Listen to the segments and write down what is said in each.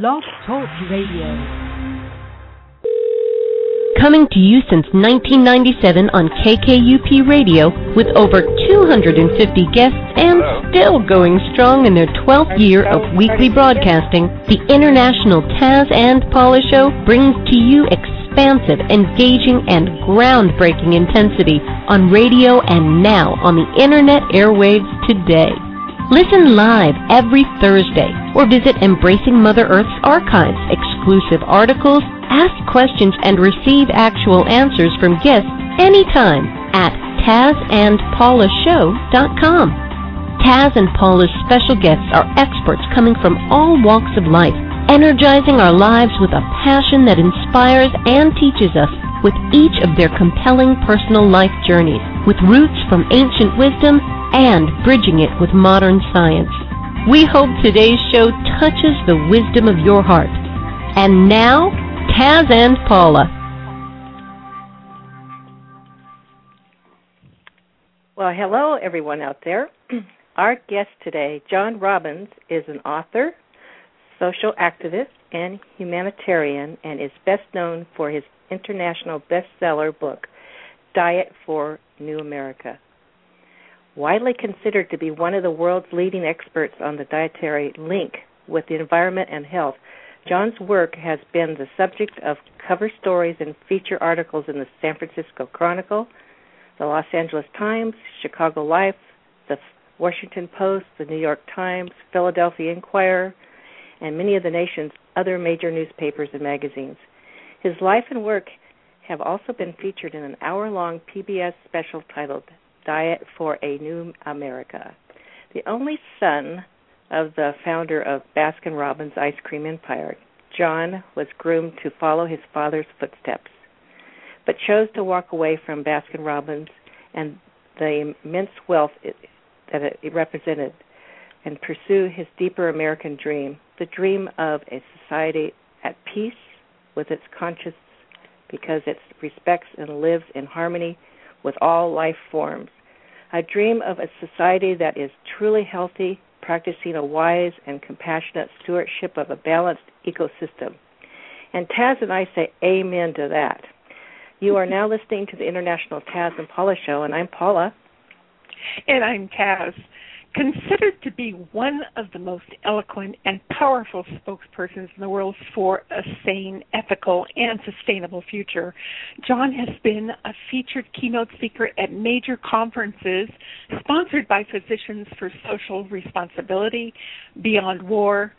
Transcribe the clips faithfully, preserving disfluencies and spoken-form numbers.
Blog Talk Radio. Coming to you since nineteen ninety-seven on K K U P Radio with over two hundred fifty guests and Hello. Still going strong in their twelfth year of weekly broadcasting, the International Taz and Paula Show brings to you expansive, engaging, and groundbreaking intensity on radio and now on the Internet airwaves today. Listen live every Thursday or visit Embracing Mother Earth's archives, exclusive articles, ask questions, and receive actual answers from guests anytime at Taz and Paula Show dot com. Taz and Paula's special guests are experts coming from all walks of life, energizing our lives with a passion that inspires and teaches us with each of their compelling personal life journeys, with roots from ancient wisdom and bridging it with modern science. We hope today's show touches the wisdom of your heart. And now, Taz and Paula. Well, hello, everyone out there. Our guest today, John Robbins, is an author, social activist, and humanitarian, and is best known for his international bestseller book, Diet for a New America. Widely considered to be one of the world's leading experts on the dietary link with the environment and health, John's work has been the subject of cover stories and feature articles in the San Francisco Chronicle, the Los Angeles Times, Chicago Life, the Washington Post, the New York Times, Philadelphia Inquirer, and many of the nation's other major newspapers and magazines. His life and work have also been featured in an hour-long P B S special titled Diet for a New America. The only son of the founder of Baskin-Robbins Ice Cream Empire, John was groomed to follow his father's footsteps, but chose to walk away from Baskin-Robbins and the immense wealth it, that it represented and pursue his deeper American dream, the dream of a society at peace with its conscience because it respects and lives in harmony with all life forms, a dream of a society that is truly healthy, practicing a wise and compassionate stewardship of a balanced ecosystem. And Taz and I say amen to that. You are now listening to the International Taz and Paula Show, and I'm Paula. And I'm Taz. Considered to be one of the most eloquent and powerful spokespersons in the world for a sane, ethical, and sustainable future, John has been a featured keynote speaker at major conferences sponsored by Physicians for Social Responsibility, Beyond War,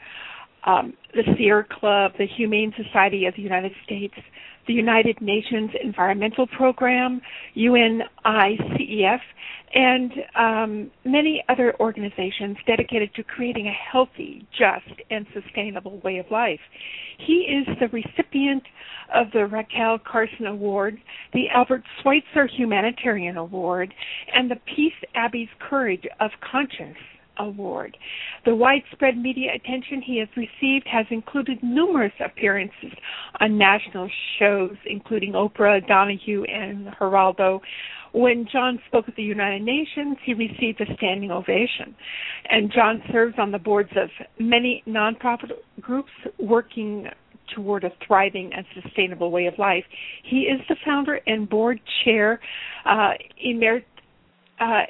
um, the Sierra Club, the Humane Society of the United States, the United Nations Environmental Program, UNICEF, and um, many other organizations dedicated to creating a healthy, just, and sustainable way of life. He is the recipient of the Raquel Carson Award, the Albert Schweitzer Humanitarian Award, and the Peace Abbey's Courage of Conscience Award. The widespread media attention he has received has included numerous appearances on national shows, including Oprah, Donahue, and Geraldo. When John spoke at the United Nations, he received a standing ovation. And John serves on the boards of many nonprofit groups working toward a thriving and sustainable way of life. He is the founder and board chair uh, emeritus. Uh,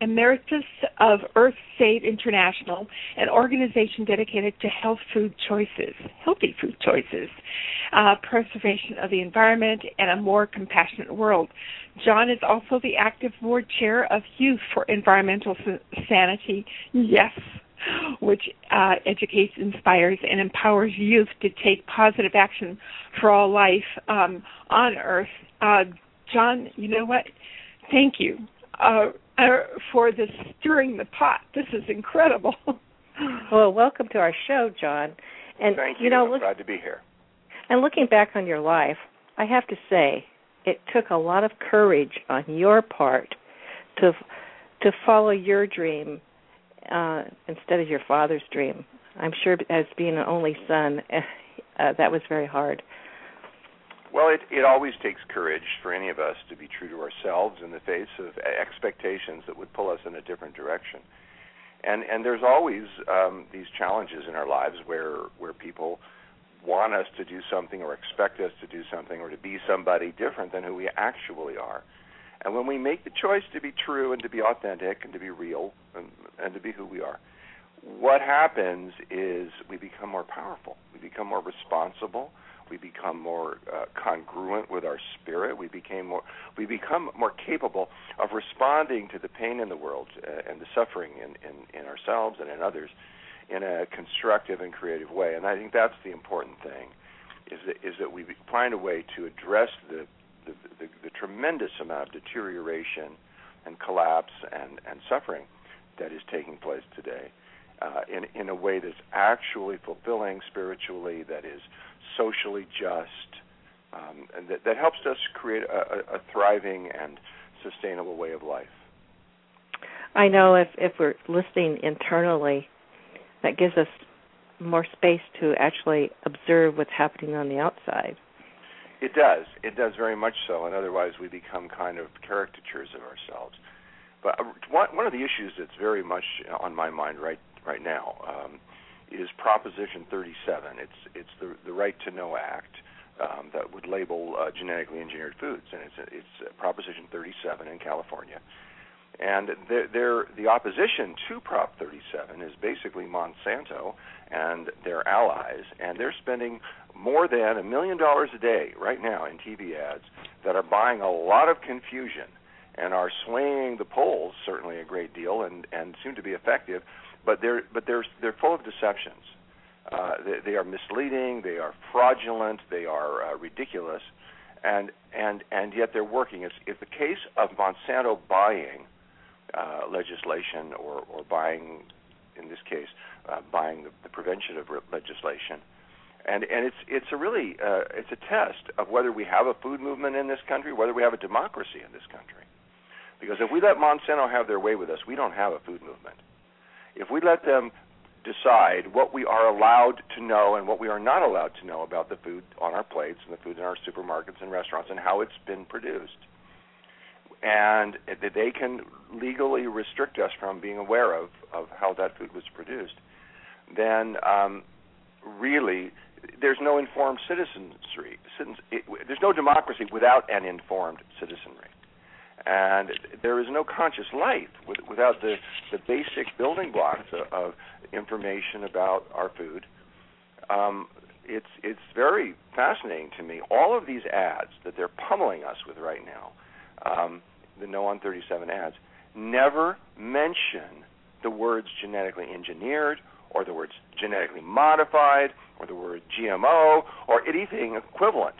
Emeritus of Earth Save International, an organization dedicated to health food choices, healthy food choices, uh, preservation of the environment, and a more compassionate world. John is also the active board chair of Youth for Environmental Sanity, yes, which uh, educates, inspires, and empowers youth to take positive action for all life um, on Earth. Uh, John, you know what? Thank you. Uh, Uh, for this stirring the pot. This is incredible. Well, welcome to our show, John. And, Thank you. you know, I'm look, glad to be here. And looking back on your life, I have to say it took a lot of courage on your part to to follow your dream uh, instead of your father's dream. I'm sure as being an only son, uh, that was very hard. Well, it, it always takes courage for any of us to be true to ourselves in the face of expectations that would pull us in a different direction. And and there's always um, these challenges in our lives where where people want us to do something or expect us to do something or to be somebody different than who we actually are. And when we make the choice to be true and to be authentic and to be real and, and to be who we are, what happens is we become more powerful. We become more responsible. We become more uh, congruent with our spirit. We became more. We become more capable of responding to the pain in the world uh, and the suffering in, in, in ourselves and in others in a constructive and creative way. And I think that's the important thing, is that, is that we find a way to address the the, the, the tremendous amount of deterioration and collapse and, and suffering that is taking place today uh, in, in a way that's actually fulfilling spiritually, that is socially just, um, and that, that helps us create a, a thriving and sustainable way of life. I know if, if we're listening internally, that gives us more space to actually observe what's happening on the outside. It does. It does very much so, and otherwise we become kind of caricatures of ourselves. But one of the issues that's very much on my mind right right now um, is Proposition thirty-seven. It's it's the the Right to Know Act um, that would label uh, genetically engineered foods, and it's it's Proposition thirty-seven in California. And they're, they're, the opposition to Prop thirty-seven is basically Monsanto and their allies, and they're spending more than a million dollars a day right now in T V ads that are buying a lot of confusion and are swaying the polls certainly a great deal and, and seem to be effective, but they're but they're they're full of deceptions. Uh, they, they are misleading, they are fraudulent, they are uh, ridiculous, and and and yet they're working. It's, it's the case of Monsanto buying Uh, legislation or, or buying, in this case, uh, buying the, the prevention of re- legislation. And and it's it's a really, uh, it's a test of whether we have a food movement in this country, whether we have a democracy in this country. Because if we let Monsanto have their way with us, we don't have a food movement. If we let them decide what we are allowed to know and what we are not allowed to know about the food on our plates and the food in our supermarkets and restaurants and how it's been produced, and that they can legally restrict us from being aware of, of how that food was produced, then um, really there's no informed citizenry. There's no democracy without an informed citizenry. And there is no conscious life without the, the basic building blocks of information about our food. Um, it's, it's very fascinating to me. All of these ads that they're pummeling us with right now, Um, the No on thirty-seven ads, never mention the words genetically engineered or the words genetically modified or the word G M O or anything equivalent.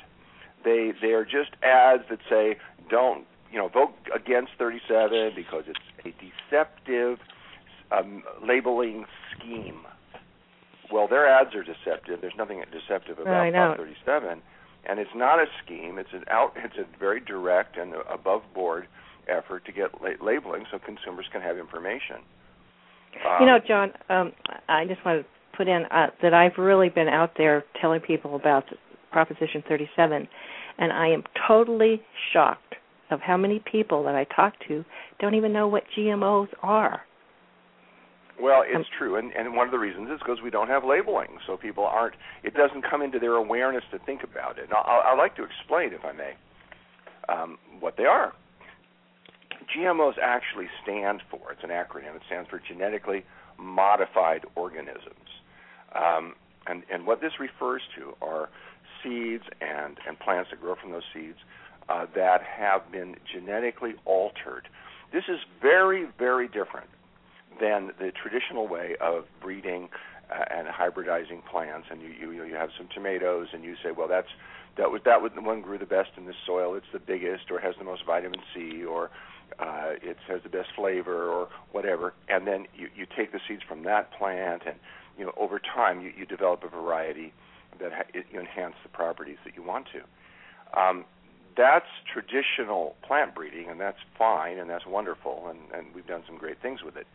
They they are just ads that say, don't, you know, vote against thirty-seven because it's a deceptive um, labeling scheme. Well, their ads are deceptive. There's nothing deceptive about Prop thirty-seven. And it's not a scheme. It's an out. It's a very direct and above board effort to get la- labeling so consumers can have information. Um, you know, John, um, I just want to put in uh, that I've really been out there telling people about Proposition thirty-seven, and I am totally shocked of how many people that I talk to don't even know what G M Os are. Well, it's um, true, and, and one of the reasons is because we don't have labeling, so people aren't, it doesn't come into their awareness to think about it. And I'd like to explain, if I may, um, what they are. G M Os actually stand for, it's an acronym, it stands for Genetically Modified Organisms. Um, and, and what this refers to are seeds and, and plants that grow from those seeds uh, that have been genetically altered. This is very, very different than the traditional way of breeding uh, and hybridizing plants, and you, you you have some tomatoes, and you say, well, that's that was that was the one grew the best in this soil. It's the biggest, or has the most vitamin C, or uh, it has the best flavor, or whatever. And then you, you take the seeds from that plant, and you know over time you, you develop a variety that ha- it, you enhance the properties that you want to. Um, That's traditional plant breeding, and that's fine, and that's wonderful, and, and we've done some great things with it.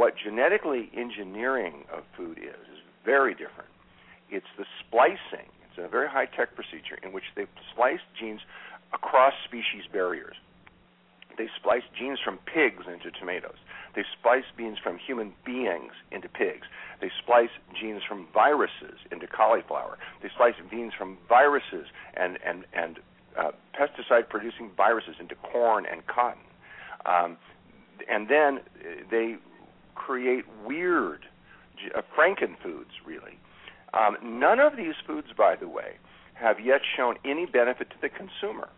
What genetically engineering of food is is very different. It's the splicing. It's a very high-tech procedure in which they've spliced genes across species barriers. They spliced genes from pigs into tomatoes. They spliced genes from human beings into pigs. They spliced genes from viruses into cauliflower. They spliced genes from viruses and, and, and uh, pesticide-producing viruses into corn and cotton. Um, and then they create weird uh, frankenfoods, really. Um, none of these foods, by the way, have yet shown any benefit to the consumer.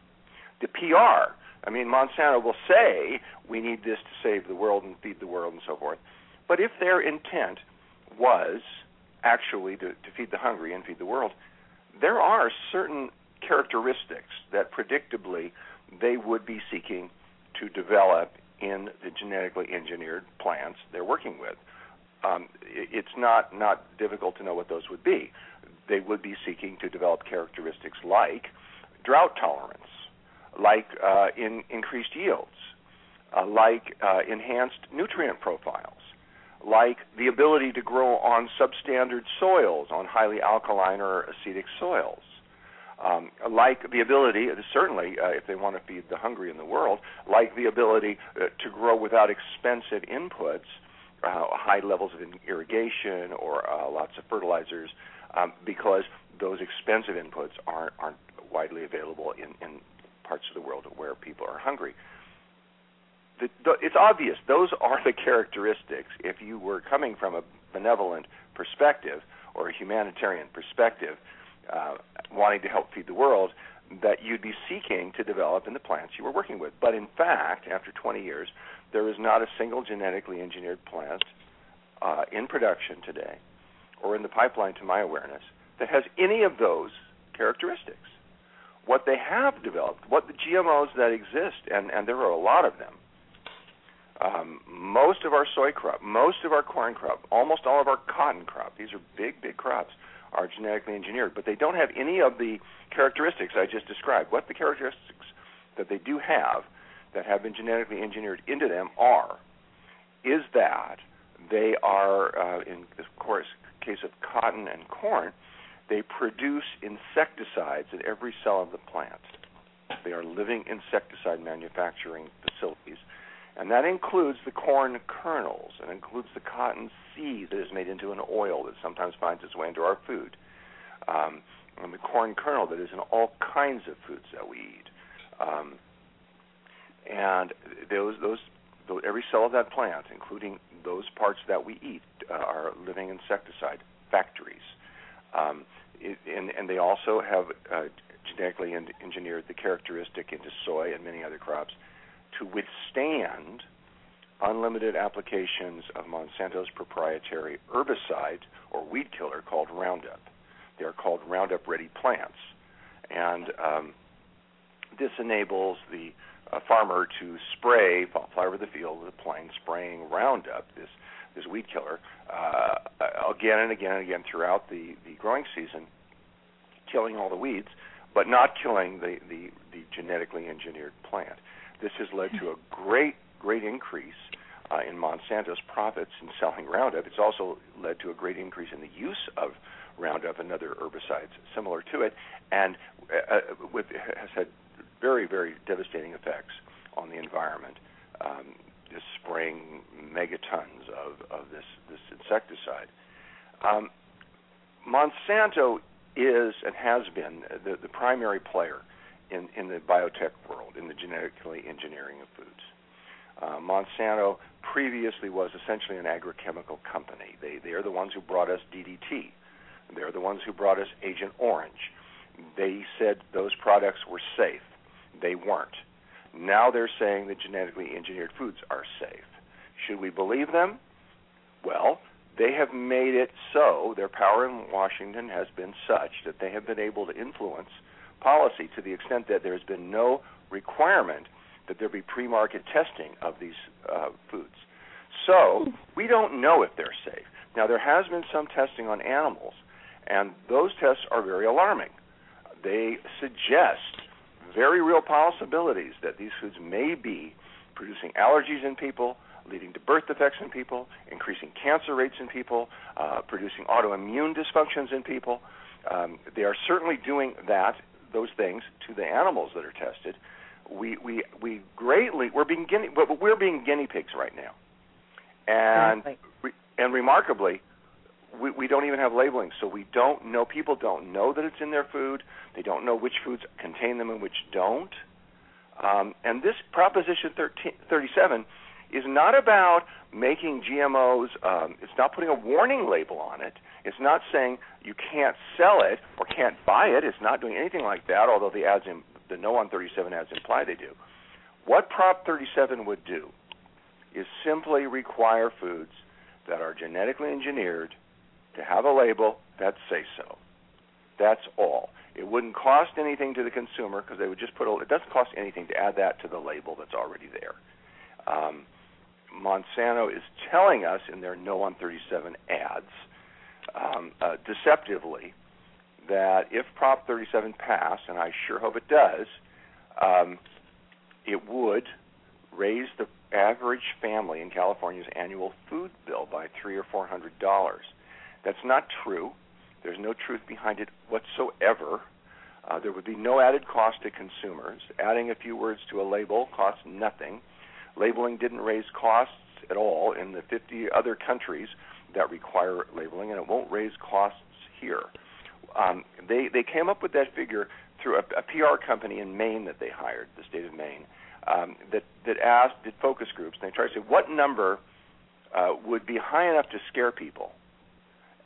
The P R, I mean, Monsanto will say we need this to save the world and feed the world and so forth. But if their intent was actually to, to feed the hungry and feed the world, there are certain characteristics that predictably they would be seeking to develop in the genetically engineered plants they're working with. Um, it's not, not difficult to know what those would be. They would be seeking to develop characteristics like drought tolerance, like uh, in increased yields, uh, like uh, enhanced nutrient profiles, like the ability to grow on substandard soils, on highly alkaline or acidic soils, um, like the ability, certainly uh, if they want to feed the hungry in the world, like the ability uh, to grow without expensive inputs, uh, high levels of irrigation or uh, lots of fertilizers, um, because those expensive inputs aren't, aren't widely available in, in parts of the world where people are hungry. The, the, it's obvious those are the characteristics. If you were coming from a benevolent perspective or a humanitarian perspective, uh, wanting to help feed the world, that you'd be seeking to develop in the plants you were working with. But in fact, after twenty years, there is not a single genetically engineered plant uh, in production today or in the pipeline, to my awareness, that has any of those characteristics. What they have developed, what the G M Os that exist, and, and there are a lot of them, um, most of our soy crop, most of our corn crop, almost all of our cotton crop, these are big, big crops, are genetically engineered, but they don't have any of the characteristics I just described. What the characteristics that they do have that have been genetically engineered into them are, is that they are, uh, in the course, case of cotton and corn, they produce insecticides at every cell of the plant. They are living insecticide manufacturing facilities. And that includes the corn kernels and includes the cotton seed that is made into an oil that sometimes finds its way into our food. Um, and the corn kernel that is in all kinds of foods that we eat. Um, and those, those, those, every cell of that plant, including those parts that we eat, uh, are living insecticide factories. Um, it, and, and they also have uh, genetically en- engineered the characteristic into soy and many other crops to withstand unlimited applications of Monsanto's proprietary herbicide or weed killer called Roundup. They are called Roundup Ready plants. And um, this enables the uh, farmer to spray, fly over the field with a plane spraying Roundup, this this weed killer, uh, again and again and again throughout the, the growing season, killing all the weeds, but not killing the, the, the genetically engineered plant. This has led to a great, great increase uh, in Monsanto's profits in selling Roundup. It's also led to a great increase in the use of Roundup and other herbicides similar to it, and uh, with, has had very, very devastating effects on the environment. Um, Is spraying megatons of, of this, this insecticide. Um, Monsanto is and has been the, the primary player in, in the biotech world, in the genetically engineering of foods. Uh, Monsanto previously was essentially an agrochemical company. They, they are the ones who brought us D D T. They're the ones who brought us Agent Orange. They said those products were safe. They weren't. Now they're saying that genetically engineered foods are safe. Should we believe them? Well, they have made it so. Their power in Washington has been such that they have been able to influence policy to the extent that there has been no requirement that there be pre-market testing of these uh, foods. So we don't know if they're safe. Now, there has been some testing on animals, and those tests are very alarming. They suggest very real possibilities that these foods may be producing allergies in people, leading to birth defects in people, increasing cancer rates in people, uh, producing autoimmune dysfunctions in people. Um, they are certainly doing that, those things, to the animals that are tested. we we we greatly we're being guinea, but we're being guinea pigs right now, and exactly. re, and remarkably, we, we don't even have labeling, so we don't know. People don't know that it's in their food. They don't know which foods contain them and which don't. Um, and this Proposition thirty-seven is not about making G M Os. Um, it's not putting a warning label on it. It's not saying you can't sell it or can't buy it. It's not doing anything like that, although the ads in, the no on thirty-seven ads imply they do. What Prop thirty-seven would do is simply require foods that are genetically engineered to have a label that says so. That's all. It wouldn't cost anything to the consumer because they would just put a, it doesn't cost anything to add that to the label that's already there. Um, Monsanto is telling us in their No on thirty-seven ads, um, uh, deceptively, that if Prop thirty-seven passed, and I sure hope it does, um, it would raise the average family in California's annual food bill by three or four hundred dollars. That's not true. There's no truth behind it whatsoever. Uh, there would be no added cost to consumers. Adding a few words to a label costs nothing. Labeling didn't raise costs at all in the fifty other countries that require labeling, and it won't raise costs here. Um, they, they came up with that figure through a, a P R company in Maine that they hired, the state of Maine, um, that, that asked, did focus groups, and they tried to say what number uh, would be high enough to scare people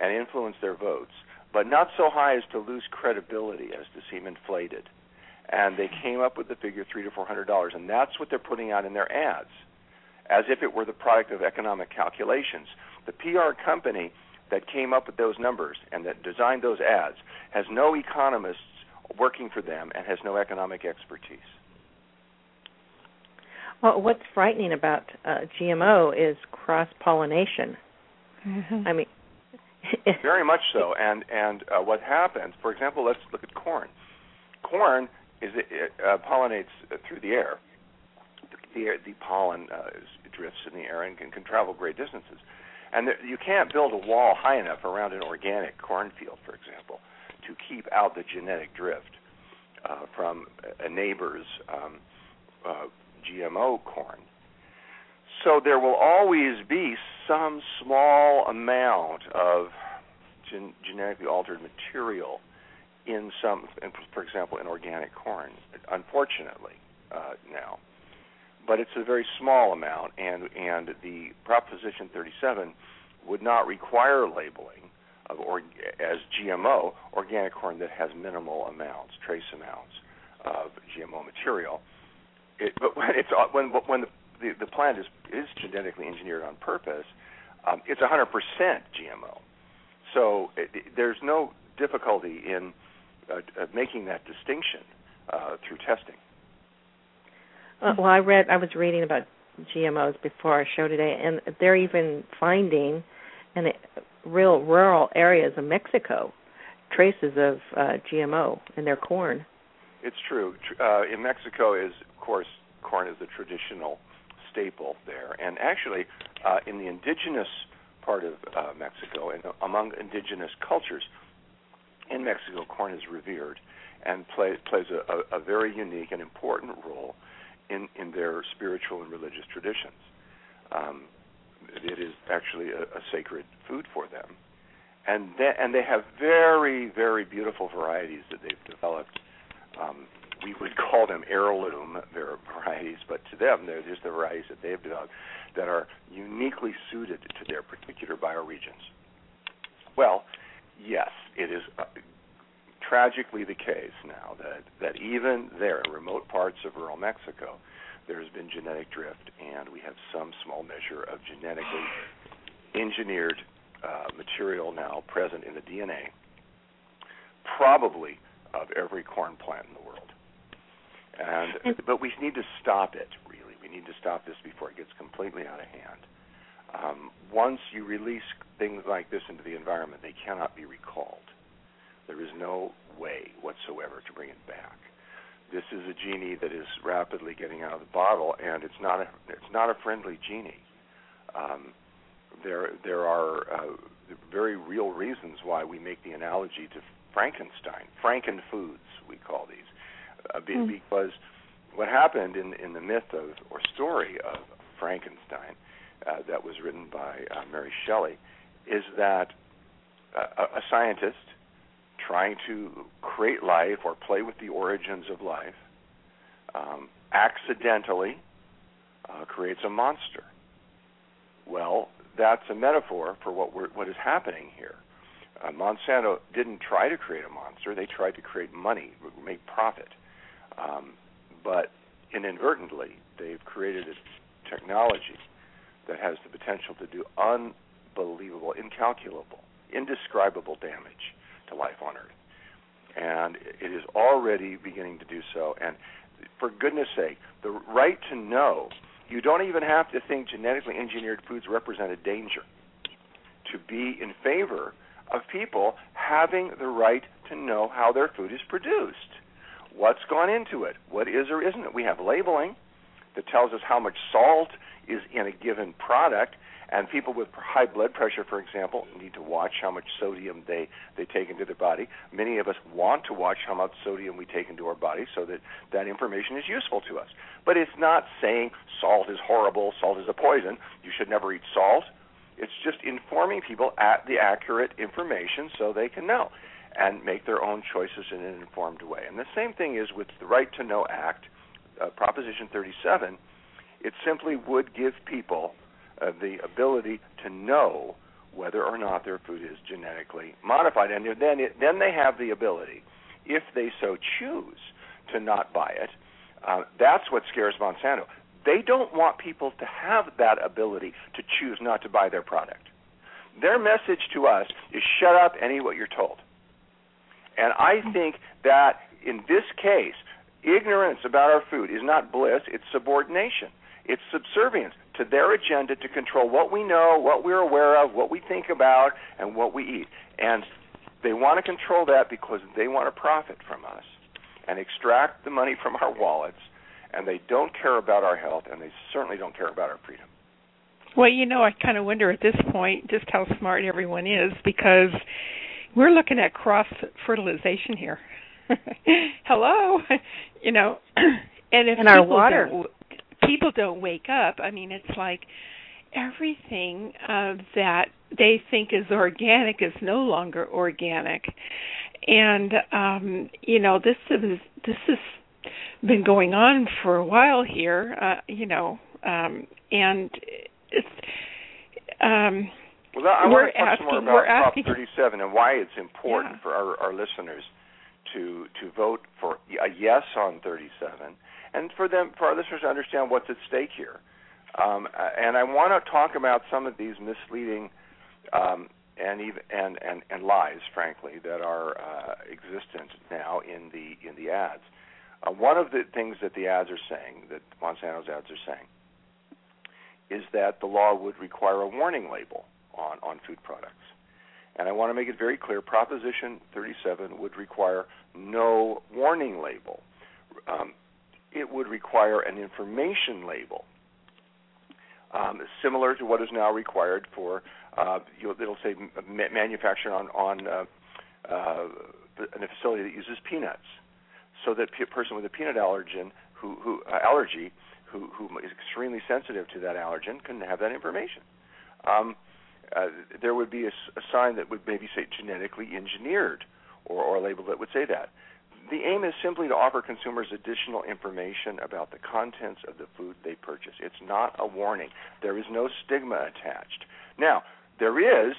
and influence their votes, but not so high as to lose credibility, as to seem inflated. And they came up with the figure three to four hundred dollars, and that's what they're putting out in their ads, as if it were the product of economic calculations. The P R company that came up with those numbers and that designed those ads has no economists working for them and has no economic expertise. Well, what's frightening about uh, G M O is cross-pollination. Mm-hmm. I mean. Very much so, and and uh, what happens? For example, let's look at corn. Corn is it, it uh, pollinates through the air. The, the, the pollen uh, drifts in the air and can, can travel great distances. And there, you can't build a wall high enough around an organic cornfield, for example, to keep out the genetic drift uh, from a neighbor's um, uh, G M O corn. So there will always be some small amount of gen- genetically altered material in some, in, for example, in organic corn, unfortunately uh, now. But it's a very small amount, and, and the Proposition thirty-seven would not require labeling of or, as G M O organic corn that has minimal amounts, trace amounts of G M O material. It, but when it's when when the The, the plant is, is genetically engineered on purpose, um, it's one hundred percent G M O. So it, it, there's no difficulty in uh, uh, making that distinction uh, through testing. Uh, well, I read, I was reading about G M Os before our show today, and they're even finding in real rural areas of Mexico traces of uh, G M O in their corn. It's true. Uh, in Mexico, is of course, corn is the traditional staple there, and actually uh, in the indigenous part of uh, Mexico and among indigenous cultures in Mexico, corn is revered and play, plays a, a, a very unique and important role in, in their spiritual and religious traditions. Um, it is actually a, a sacred food for them, and they, and they have very, very beautiful varieties that they've developed. Um, We would call them heirloom varieties, but to them, they're just the varieties that they've developed that are uniquely suited to their particular bioregions. Well, yes, it is uh, tragically the case now that, that even there, in remote parts of rural Mexico, there has been genetic drift, and we have some small measure of genetically engineered uh, material now present in the D N A, probably of every corn plant in the world. And, but we need to stop it, really. We need to stop this before it gets completely out of hand. Um, once you release things like this into the environment, they cannot be recalled. There is no way whatsoever to bring it back. This is a genie that is rapidly getting out of the bottle, and it's not a, it's not a friendly genie. Um, there, there are uh, very real reasons why we make the analogy to Frankenstein, Frankenfoods, we call these. Because what happened in, in the myth of, or story of Frankenstein uh, that was written by uh, Mary Shelley is that uh, a scientist trying to create life or play with the origins of life um, accidentally uh, creates a monster. Well, that's a metaphor for what we're, what is happening here. Uh, Monsanto didn't try to create a monster. They tried to create money, make profit. Um, but inadvertently, they've created a technology that has the potential to do unbelievable, incalculable, indescribable damage to life on Earth. And it is already beginning to do so. And for goodness sake, the right to know, you don't even have to think genetically engineered foods represent a danger to be in favor of people having the right to know how their food is produced, what's gone into it, what is or isn't it. We have labeling that tells us how much salt is in a given product, and people with high blood pressure, for example, need to watch how much sodium they, they take into their body. Many of us want to watch how much sodium we take into our body so that that information is useful to us. But it's not saying salt is horrible, salt is a poison, you should never eat salt. It's just informing people at the accurate information so they can know and make their own choices in an informed way. And the same thing is with the Right to Know Act, uh, Proposition thirty-seven. It simply would give people uh, the ability to know whether or not their food is genetically modified. And then, it, then they have the ability, if they so choose, to not buy it. Uh, that's what scares Monsanto. They don't want people to have that ability to choose not to buy their product. Their message to us is shut up and eat what you're told. And I think that in this case, ignorance about our food is not bliss, it's subordination. It's subservience to their agenda to control what we know, what we're aware of, what we think about, and what we eat. And they want to control that because they want to profit from us and extract the money from our wallets. And they don't care about our health, and they certainly don't care about our freedom. Well, you know, I kind of wonder at this point just how smart everyone is, because we're looking at cross-fertilization here. Hello, you know, and if and our people, water. Don't, people don't wake up, I mean, it's like everything uh, that they think is organic is no longer organic. And, um, you know, this is this is... been going on for a while here, uh, you know, um, and it's um, well, I want to talk asking, some more about Prop thirty-seven and why it's important yeah. for our, our listeners to to vote for a yes on thirty-seven, and for them for our listeners to understand what's at stake here. Um, and I want to talk about some of these misleading um, and even and, and, and lies, frankly, that are uh, existent now in the in the ads. Uh, one of the things that the ads are saying, that Monsanto's ads are saying, is that the law would require a warning label on, on food products. And I want to make it very clear, Proposition thirty-seven would require no warning label. Um, it would require an information label, um, similar to what is now required for, uh, you know, it'll say ma- manufacturing on, on uh, uh, a facility that uses peanuts. So that a person with a peanut allergen, who, who uh, allergy, who, who is extremely sensitive to that allergen, can have that information. Um, uh, there would be a, a sign that would maybe say genetically engineered, or, or a label that would say that. The aim is simply to offer consumers additional information about the contents of the food they purchase. It's not a warning. There is no stigma attached. Now, there is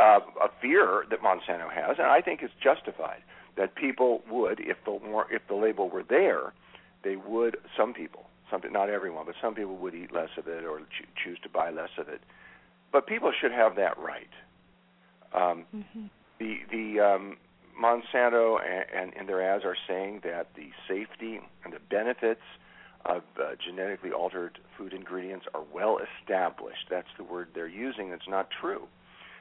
uh, a fear that Monsanto has, and I think it's justified, that people would, if the if the label were there, they would, some people, some, not everyone, but some people would eat less of it or cho- choose to buy less of it. But people should have that right. Um, mm-hmm. The the um, Monsanto and, and, and their ads are saying that the safety and the benefits of uh, genetically altered food ingredients are well established. That's the word they're using. That's not true.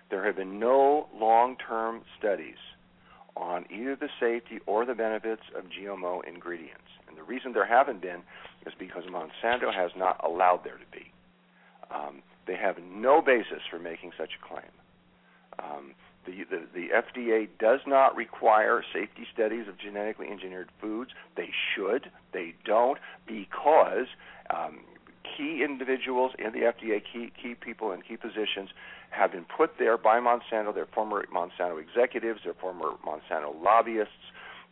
There have been no long-term studies on either the safety or the benefits of G M O ingredients. And the reason there haven't been is because Monsanto has not allowed there to be. Um, they have no basis for making such a claim. Um, The, the, the F D A does not require safety studies of genetically engineered foods. They should. They don't, because um, key individuals in the F D A, key, key people in key positions, have been put there by Monsanto. They're former Monsanto executives. They're former Monsanto lobbyists.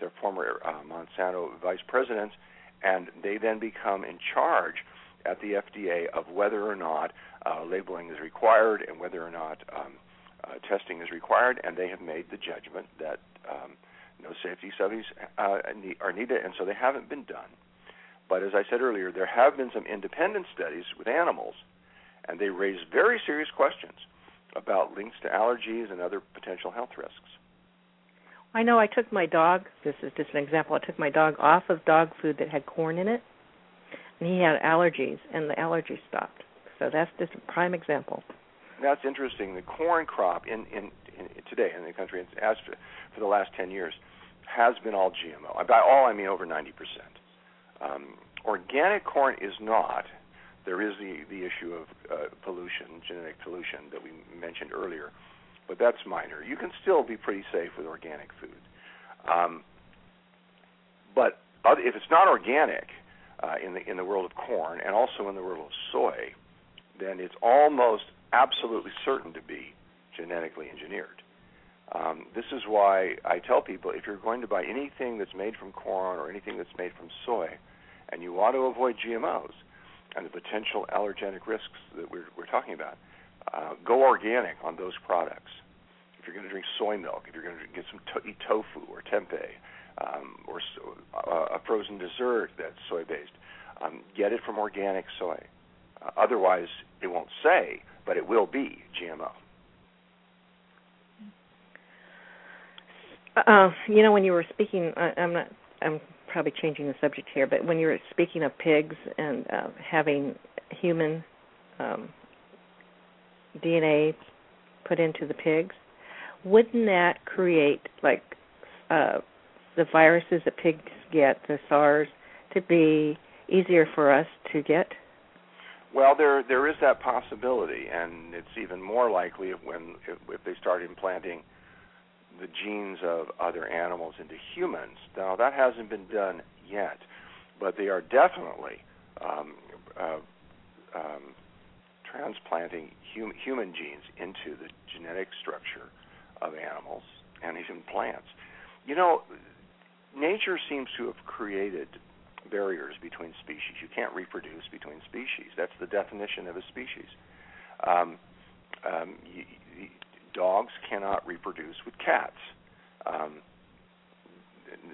They're former uh, Monsanto vice presidents. And they then become in charge at the F D A of whether or not uh, labeling is required and whether or not um, Uh, testing is required, and they have made the judgment that um, no safety studies uh, are needed, and so they haven't been done. But as I said earlier, there have been some independent studies with animals, and they raise very serious questions about links to allergies and other potential health risks. I know I took my dog, this is just an example, I took my dog off of dog food that had corn in it, and he had allergies, and the allergy stopped. So that's just a prime example. That's interesting. The corn crop in, in, in today in the country, it's as for, for the last ten years, has been all G M O. By all, I mean over ninety percent. Um, organic corn is not. There is the, the issue of uh, pollution, genetic pollution that we mentioned earlier, but that's minor. You can still be pretty safe with organic food. Um, but if it's not organic uh, in the in the world of corn and also in the world of soy, then it's almost absolutely certain to be genetically engineered. Um, this is why I tell people, if you're going to buy anything that's made from corn or anything that's made from soy, and you want to avoid G M Os and the potential allergenic risks that we're, we're talking about, uh, go organic on those products. If you're going to drink soy milk, if you're going to get some to- eat tofu or tempeh um, or so, uh, a frozen dessert that's soy-based, um, get it from organic soy. Uh, otherwise, it won't say, but it will be G M O. Uh, you know, when you were speaking, I, I'm not, I'm probably changing the subject here, but when you were speaking of pigs and uh, having human um, D N A put into the pigs, wouldn't that create, like, uh, the viruses that pigs get, the SARS, to be easier for us to get? Well, there there is that possibility, and it's even more likely if when if, if they start implanting the genes of other animals into humans. Now, that hasn't been done yet, but they are definitely um, uh, um, transplanting hum, human genes into the genetic structure of animals and even plants. You know, nature seems to have created barriers between species. You can't reproduce between species. That's the definition of a species. Um, um, y- y- dogs cannot reproduce with cats. Um,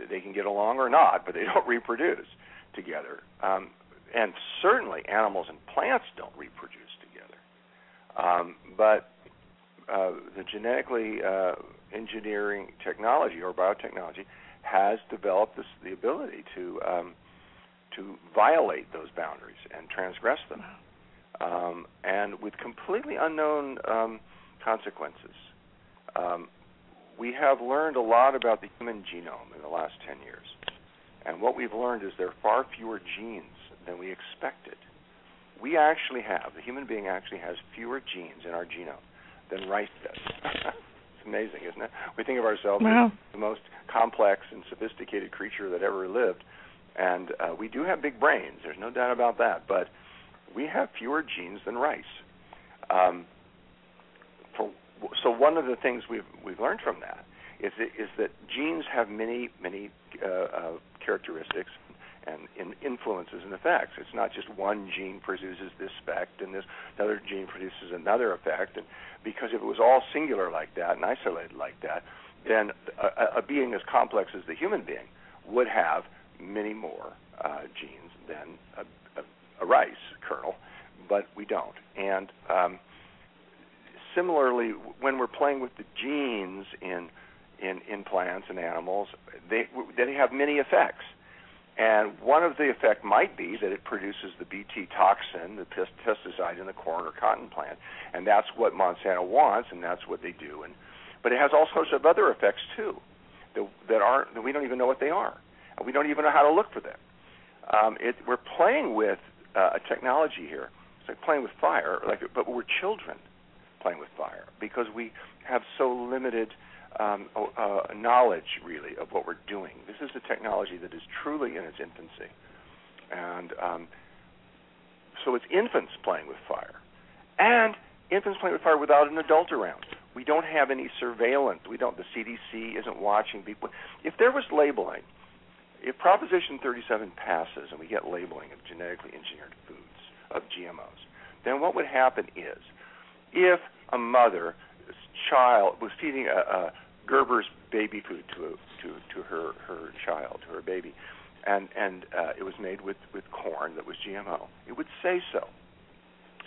they can get along or not, but they don't reproduce together. Um, and certainly animals and plants don't reproduce together. Um, but uh, the genetically uh, engineering technology or biotechnology has developed this, the ability to um, to violate those boundaries and transgress them, um, and with completely unknown um, consequences. Um, we have learned a lot about the human genome in the last ten years, and what we've learned is there are far fewer genes than we expected. We actually have, the human being actually has fewer genes in our genome than rice does. It's amazing, isn't it? We think of ourselves wow. as the most complex and sophisticated creature that ever lived, and uh, we do have big brains. There's no doubt about that, but we have fewer genes than rice. Um, for, so one of the things we've we've learned from that is that, is that genes have many many uh, uh, characteristics and, and influences and effects. It's not just one gene produces this effect and this another gene produces another effect. And because if it was all singular like that and isolated like that, then a, a being as complex as the human being would have many more uh, genes than a, a, a rice kernel, but we don't. And um, similarly, when we're playing with the genes in in, in plants and animals, they, they have many effects. And one of the effect might be that it produces the Bt toxin, the pest- pesticide in the corn or cotton plant, and that's what Monsanto wants, and that's what they do. And but it has all sorts of other effects too, that, that aren't that we don't even know what they are. We don't even know how to look for them. Um, it, we're playing with uh, a technology here. It's like playing with fire, like, but we're children. playing with fire, because we have so limited um, uh, knowledge, really, of what we're doing. This is a technology that is truly in its infancy. And um, so it's infants playing with fire. And infants playing with fire without an adult around. We don't have any surveillance. We don't. The C D C isn't watching people. If there was labeling, if Proposition thirty-seven passes and we get labeling of genetically engineered foods, of G M Os, then what would happen is, if a mother's child was feeding a, a Gerber's baby food to a, to to her, her child, to her baby, and and uh, it was made with, with corn that was G M O, it would say so.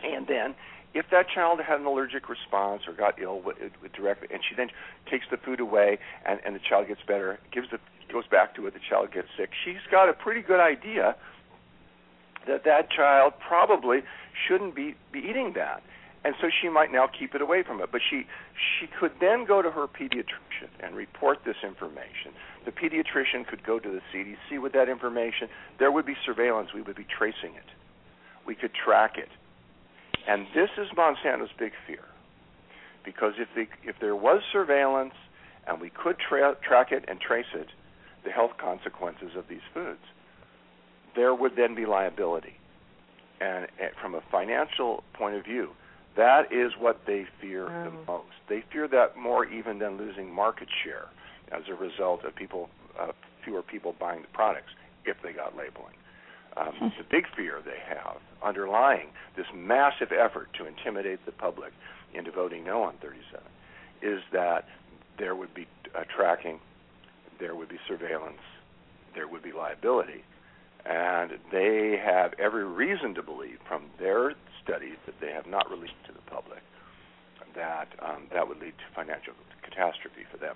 And then, if that child had an allergic response or got ill with, with directly, and she then takes the food away, and, and the child gets better, gives the goes back to it, the child gets sick, she's got a pretty good idea that that child probably shouldn't be, be eating that. And so she might now keep it away from it. But she she could then go to her pediatrician and report this information. The pediatrician could go to the C D C with that information. There would be surveillance. We would be tracing it. We could track it. And this is Monsanto's big fear, because if the, if there was surveillance and we could tra- track it and trace it, the health consequences of these foods, there would then be liability. And, and from a financial point of view, that is what they fear mm. the most. They fear that more even than losing market share as a result of people, uh, fewer people buying the products if they got labeling. Um, the big fear they have underlying this massive effort to intimidate the public into voting no on thirty-seven is that there would be uh, tracking, there would be surveillance, there would be liability, and they have every reason to believe from their studies that they have not released to the public that um, that would lead to financial catastrophe for them.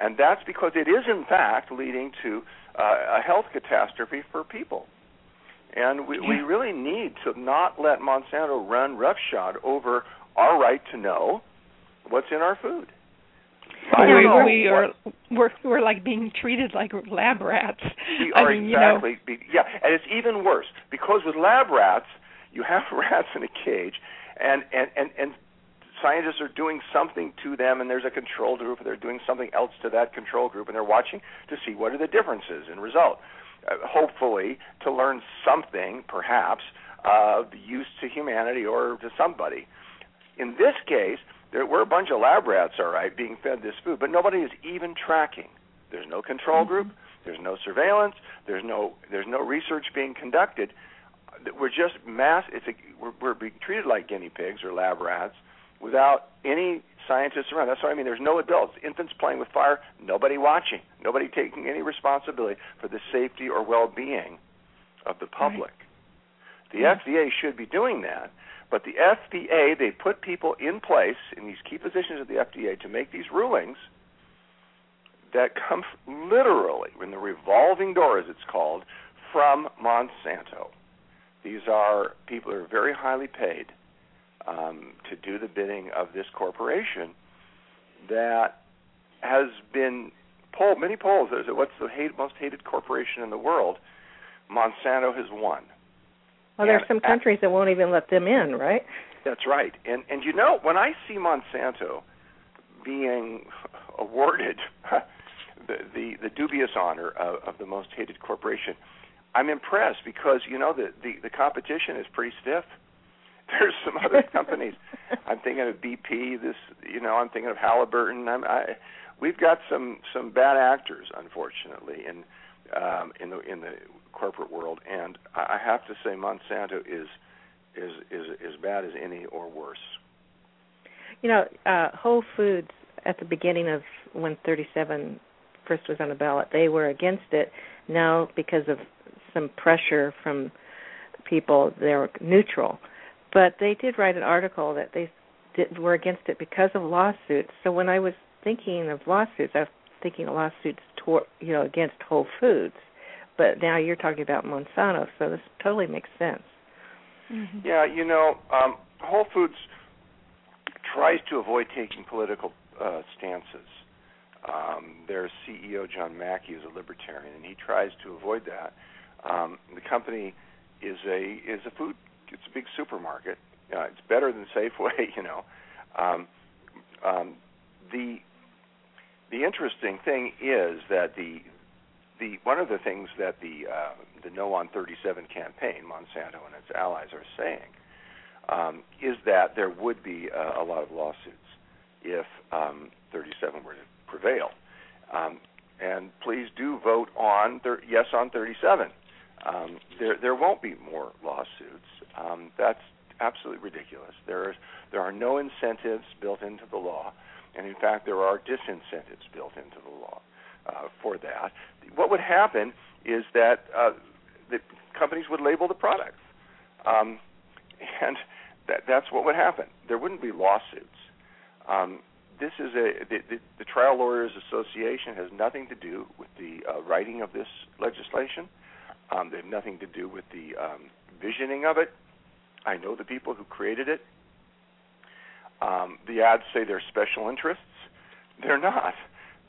And that's because it is, in fact, leading to uh, a health catastrophe for people. And we, we really need to not let Monsanto run roughshod over our right to know what's in our food. I no, know we are we're, we're like being treated like lab rats. We are I mean, exactly you know. yeah, and it's even worse, because with lab rats, you have rats in a cage, and and, and, and scientists are doing something to them, and there's a control group, and they're doing something else to that control group, and they're watching to see what are the differences in result. Uh, hopefully, to learn something, perhaps, of uh, use to humanity or to somebody. In this case, there were a bunch of lab rats, all right, being fed this food, but nobody is even tracking. There's no control group. There's no surveillance. There's no there's no research being conducted. We're just mass. It's a, we're, we're being treated like guinea pigs or lab rats without any scientists around. That's what I mean. There's no adults. Infants playing with fire, nobody watching, nobody taking any responsibility for the safety or well-being of the public. Right. The yeah. F D A should be doing that, but the F D A, they put people in place in these key positions of the F D A to make these rulings that come literally in the revolving door, as it's called, from Monsanto. These are people who are very highly paid Um, to do the bidding of this corporation that has been polled, many polls. There's what's the hate, most hated corporation in the world? Monsanto has won. Well, there's some countries that won't even let them in, right? That's right. And and you know, when I see Monsanto being awarded the, the the dubious honor of, of the most hated corporation, I'm impressed, because you know the the, the competition is pretty stiff. There's some other companies. I'm thinking of B P. This, you know, I'm thinking of Halliburton. I'm, I, we've got some, some bad actors, unfortunately, in um, in the in the corporate world. And I have to say, Monsanto is is is as bad as any, or worse. You know, uh, Whole Foods at the beginning of when thirty-seven first was on the ballot, they were against it. Now, because of some pressure from people, they're neutral. But they did write an article that they did, were against it because of lawsuits. So when I was thinking of lawsuits, I was thinking of lawsuits toward, you know, against Whole Foods. But now you're talking about Monsanto, so this totally makes sense. Mm-hmm. Yeah, you know, um, Whole Foods tries to avoid taking political uh, stances. Um, their C E O, John Mackey, is a libertarian, and he tries to avoid that. Um, the company is a is a food company. It's a big supermarket. Uh, it's better than Safeway, you know. Um, um, the the interesting thing is that the the one of the things that the uh, the No on thirty-seven campaign, Monsanto and its allies, are saying um, is that there would be uh, a lot of lawsuits if um, thirty-seven were to prevail. Um, and please do vote on thir- yes on thirty-seven. Um, there, there won't be more lawsuits. Um, that's absolutely ridiculous. There are, there are no incentives built into the law, and in fact, there are disincentives built into the law uh, for that. What would happen is that uh, the companies would label the products, um, and that, that's what would happen. There wouldn't be lawsuits. Um, this is a the, the, the Trial Lawyers Association has nothing to do with the uh, writing of this legislation. Um, they have nothing to do with the um, visioning of it. I know the people who created it. Um, the ads say they're special interests. They're not.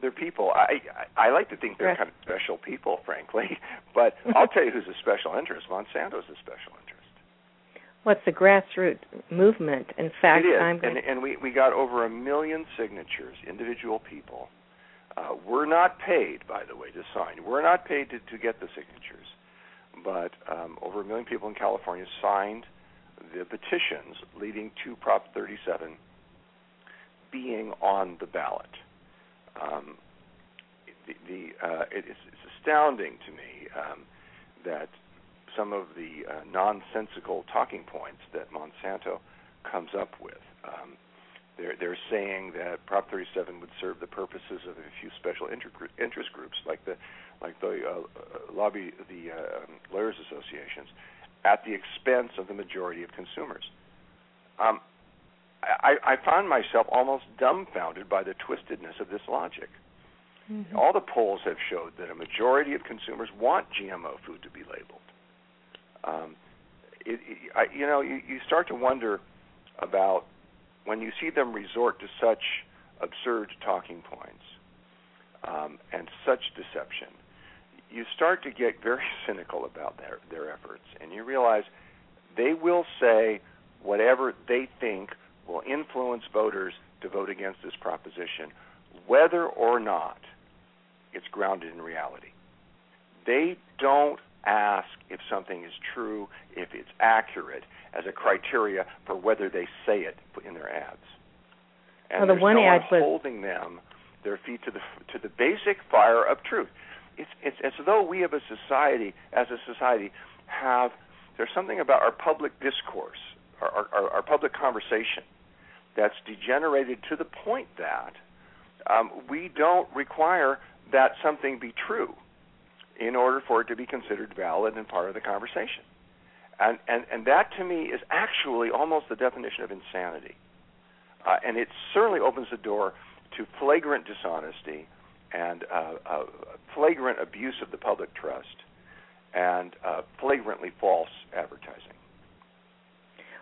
They're people. I I, I like to think they're right. kind of special people, frankly. But I'll tell you who's a special interest. Monsanto's a special interest. What's the grassroots movement? In fact, it is. I'm and, and we, we got over a million signatures, individual people. Uh, we're not paid, by the way, to sign. We're not paid to, to get the signatures. But um, over a million people in California signed the petitions leading to Prop thirty-seven being on the ballot. Um, the, the, uh, it, it's, it's astounding to me um, that some of the uh, nonsensical talking points that Monsanto comes up with. Um, they're, they're saying that Prop thirty-seven would serve the purposes of a few special intergr- interest groups like the like the uh, lobby, the uh, lawyers associations, at the expense of the majority of consumers. Um, I, I found myself almost dumbfounded by the twistedness of this logic. Mm-hmm. All the polls have showed that a majority of consumers want G M O food to be labeled. Um, it, it, I, you know, you, you start to wonder about when you see them resort to such absurd talking points um, and such deception, you start to get very cynical about their, their efforts, and you realize they will say whatever they think will influence voters to vote against this proposition, whether or not it's grounded in reality. They don't ask if something is true, if it's accurate, as a criteria for whether they say it in their ads. And well, the one no ad was holding them their feet to the to the basic fire of truth. It's it's as though we of a society, as a society, have there's something about our public discourse, our our, our public conversation, that's degenerated to the point that um, we don't require that something be true in order for it to be considered valid and part of the conversation. And and, and that, to me, is actually almost the definition of insanity. Uh, and it certainly opens the door to flagrant dishonesty and uh, uh, flagrant abuse of the public trust and uh, flagrantly false advertising.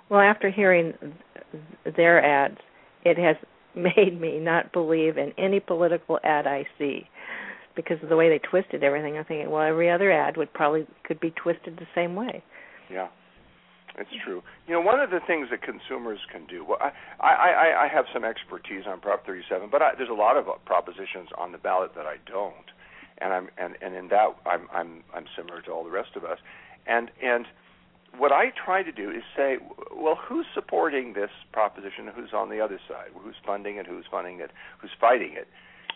Well, after hearing their ads, it has made me not believe in any political ad I see. Because of the way they twisted everything, I'm thinking, well, every other ad would probably could be twisted the same way. Yeah, it's true. You know, one of the things that consumers can do. Well, I I, I have some expertise on Prop thirty-seven, but I, there's a lot of propositions on the ballot that I don't, and I'm and, and in that I'm I'm I'm similar to all the rest of us. And and what I try to do is say, well, who's supporting this proposition? Who's on the other side? Who's funding it? Who's funding it? Who's fighting it?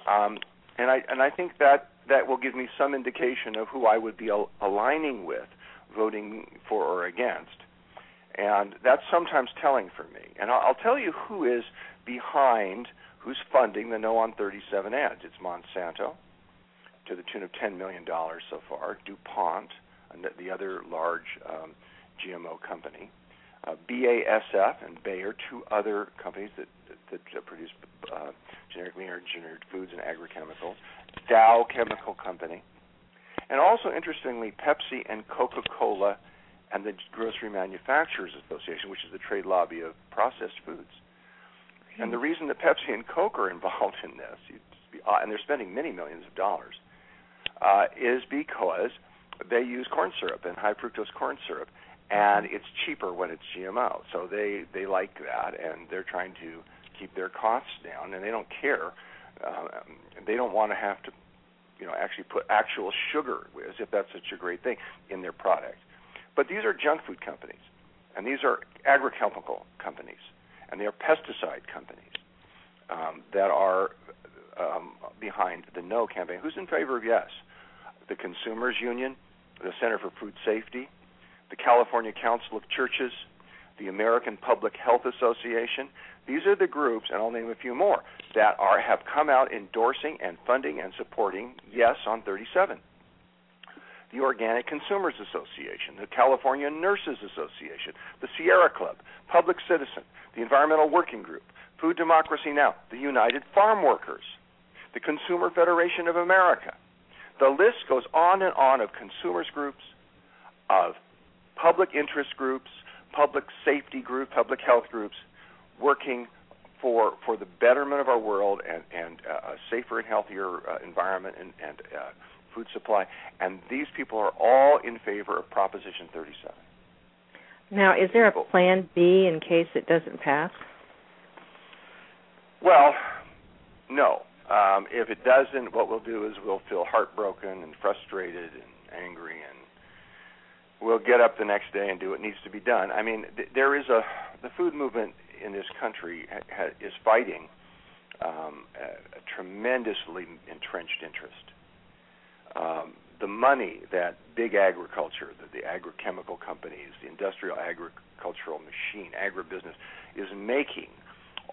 Um, And I and I think that, that will give me some indication of who I would be al- aligning with, voting for or against. And that's sometimes telling for me. And I'll, I'll tell you who is behind, who's funding the No on thirty-seven ads. It's Monsanto, to the tune of ten million dollars so far, DuPont, and the other large um, G M O company, uh, B A S F and Bayer, two other companies that that produce uh, generically engineered foods and agrochemicals, Dow Chemical Company, and also, interestingly, Pepsi and Coca-Cola and the Grocery Manufacturers Association, which is the trade lobby of processed foods. Mm-hmm. And the reason that Pepsi and Coke are involved in this, and they're spending many millions of dollars, uh, is because they use corn syrup and high fructose corn syrup, and it's cheaper when it's G M O. So they, they like that, and they're trying to keep their costs down, and they don't care. Uh, they don't want to have to, you know, actually put actual sugar, as if that's such a great thing, in their product. But these are junk food companies, and these are agricultural companies, and they are pesticide companies um, that are um, behind the No campaign. Who's in favor of yes? The Consumers Union, the Center for Food Safety, the California Council of Churches, the American Public Health Association. These are the groups, and I'll name a few more, that are have come out endorsing and funding and supporting yes on thirty-seven. The Organic Consumers Association, the California Nurses Association, the Sierra Club, Public Citizen, the Environmental Working Group, Food Democracy Now!, the United Farm Workers, the Consumer Federation of America. The list goes on and on of consumers groups, of public interest groups, public safety groups, public health groups, working for for the betterment of our world and, and uh, a safer and healthier uh, environment and, and uh, food supply. And these people are all in favor of Proposition thirty-seven. Now, is there a plan B in case it doesn't pass? Well, no. Um, if it doesn't, what we'll do is we'll feel heartbroken and frustrated and angry, and we'll get up the next day and do what needs to be done. I mean, th- there is a the food movement in this country ha- ha- is fighting um, a, a tremendously entrenched interest. Um, the money that big agriculture, the, the agrochemical companies, the industrial agricultural machine, agribusiness, is making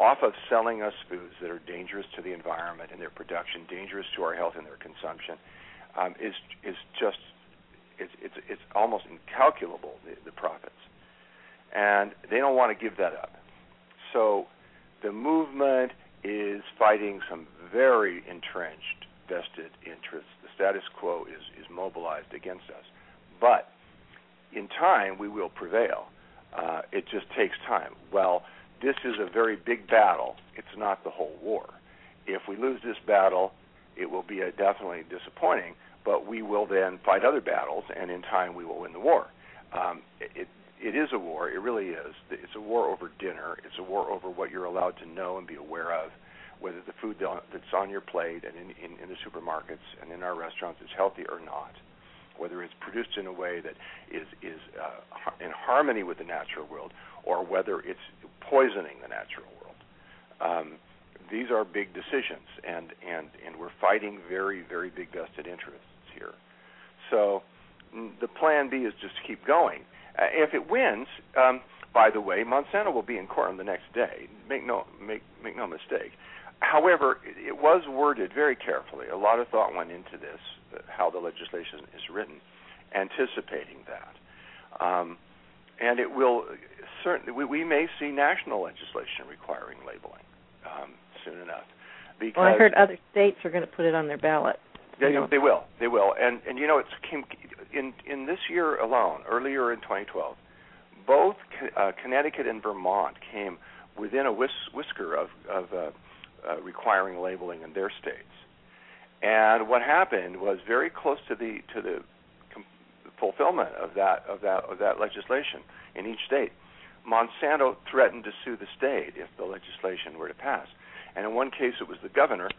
off of selling us foods that are dangerous to the environment and their production, dangerous to our health and their consumption, um, is is just it's it's it's almost incalculable, the, the profits, and they don't want to give that up. So the movement is fighting some very entrenched vested interests. The status quo is is mobilized against us, but in time we will prevail. Uh, it just takes time. Well. This is a very big battle. It's not the whole war. If we lose this battle, it will be a definitely disappointing, but we will then fight other battles, and in time we will win the war. Um, it, it is a war. It really is. It's a war over dinner. It's a war over what you're allowed to know and be aware of, whether the food that's on your plate and in, in, in the supermarkets and in our restaurants is healthy or not, whether it's produced in a way that is, is uh, in harmony with the natural world, or whether it's poisoning the natural world. Um, these are big decisions, and, and, and we're fighting very, very big vested interests here. So the plan B is just keep going. Uh, if it wins, um, by the way, Monsanto will be in court on the next day. Make no, make, make no mistake. However, it was worded very carefully. A lot of thought went into this, how the legislation is written, anticipating that. Um, and it will certainly, we, we may see national legislation requiring labeling um, soon enough. Because well, I heard other states are going to put it on their ballot. They, you know. they will. They will. And, and you know, it came in, in this year alone, earlier in twenty twelve, both uh, Connecticut and Vermont came within a whis- whisker of, of uh, Uh, requiring labeling in their states. And what happened was very close to the to the com- fulfillment of that of that of that legislation in each state. Monsanto threatened to sue the state if the legislation were to pass. And in one case it was the governor,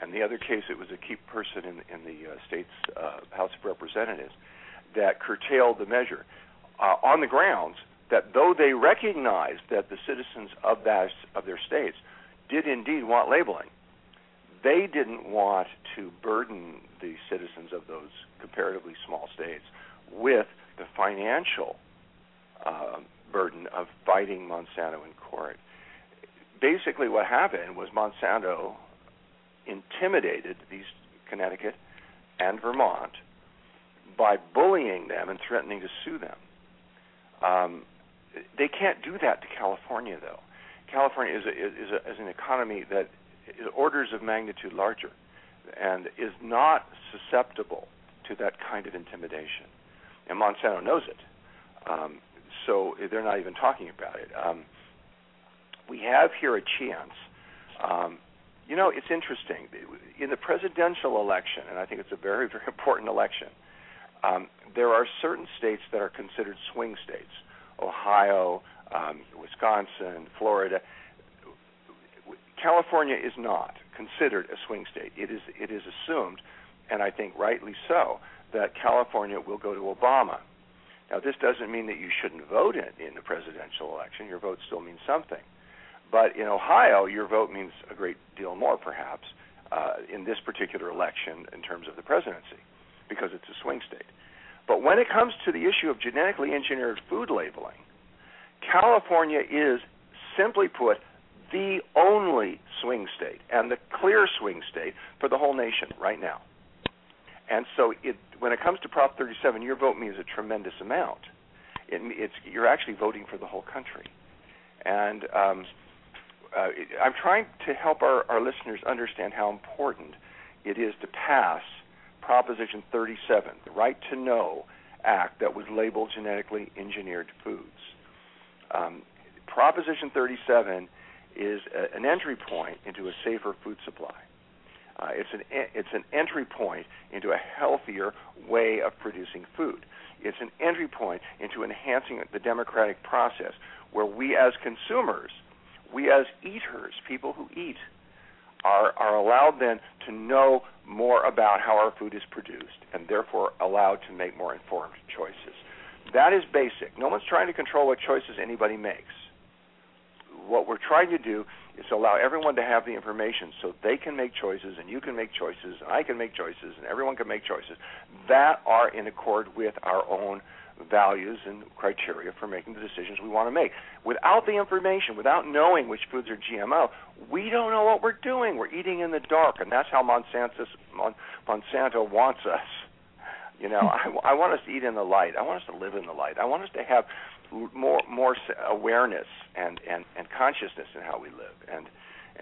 and the other case it was a key person in in the uh, state's uh, House of Representatives that curtailed the measure uh, on the grounds that though they recognized that the citizens of that of their states did indeed want labeling, they didn't want to burden the citizens of those comparatively small states with the financial uh, burden of fighting Monsanto in court. Basically what happened was Monsanto intimidated these Connecticut and Vermont by bullying them and threatening to sue them. Um, they can't do that to California, though. California is, a, is, a, is an economy that is orders of magnitude larger and is not susceptible to that kind of intimidation. And Monsanto knows it, um, so they're not even talking about it. Um, we have here a chance. Um, you know, it's interesting. In the presidential election, and I think it's a very, very important election, um, there are certain states that are considered swing states, Ohio, Um, Wisconsin, Florida. California is not considered a swing state. It is, it is assumed, and I think rightly so, that California will go to Obama. Now, this doesn't mean that you shouldn't vote in, in the presidential election. Your vote still means something. But in Ohio, your vote means a great deal more, perhaps, uh, in this particular election in terms of the presidency, because it's a swing state. But when it comes to the issue of genetically engineered food labeling, California is, simply put, the only swing state and the clear swing state for the whole nation right now. And so it, when it comes to Prop thirty-seven, your vote means a tremendous amount. It, it's, you're actually voting for the whole country. And um, uh, it, I'm trying to help our, our listeners understand how important it is to pass Proposition thirty-seven, the Right to Know Act that was labeled genetically engineered foods. Um, Proposition thirty-seven is a, an entry point into a safer food supply. Uh, it's an it's an entry point into a healthier way of producing food. It's an entry point into enhancing the democratic process where we as consumers, we as eaters, people who eat, are, are allowed then to know more about how our food is produced and therefore allowed to make more informed choices. That is basic. No one's trying to control what choices anybody makes. What we're trying to do is to allow everyone to have the information so they can make choices, and you can make choices, and I can make choices, and everyone can make choices that are in accord with our own values and criteria for making the decisions we want to make. Without the information, without knowing which foods are G M O, we don't know what we're doing. We're eating in the dark, and that's how Monsanto, Monsanto wants us. You know, I, I want us to eat in the light. I want us to live in the light. I want us to have more more awareness and, and, and consciousness in how we live. And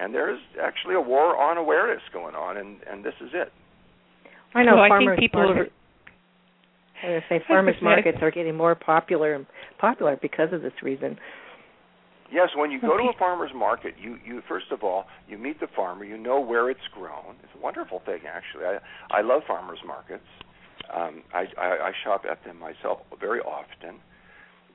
and there is actually a war on awareness going on, and, and this is it. I know so farmers I think people markets, are, I was gonna say farmers markets are getting more popular popular because of this reason. Yes, when you go to a farmer's market, you, you first of all, you meet the farmer, you know where it's grown. It's a wonderful thing, actually. I, I love farmers markets. Um, I, I, I shop at them myself very often.